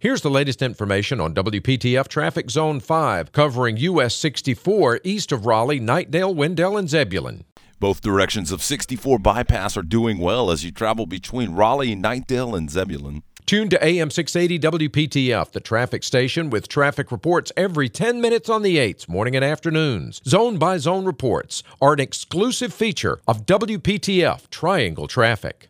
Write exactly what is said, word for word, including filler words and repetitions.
Here's the latest information on W P T F Traffic Zone five, covering U S sixty-four east of Raleigh, Knightdale, Wendell, and Zebulon. Both directions of sixty-four bypass are doing well as you travel between Raleigh, Knightdale, and Zebulon. Tune to A M six eighty W P T F, the traffic station, with traffic reports every ten minutes on the eights, morning and afternoons. Zone-by-zone reports are an exclusive feature of W P T F Triangle Traffic.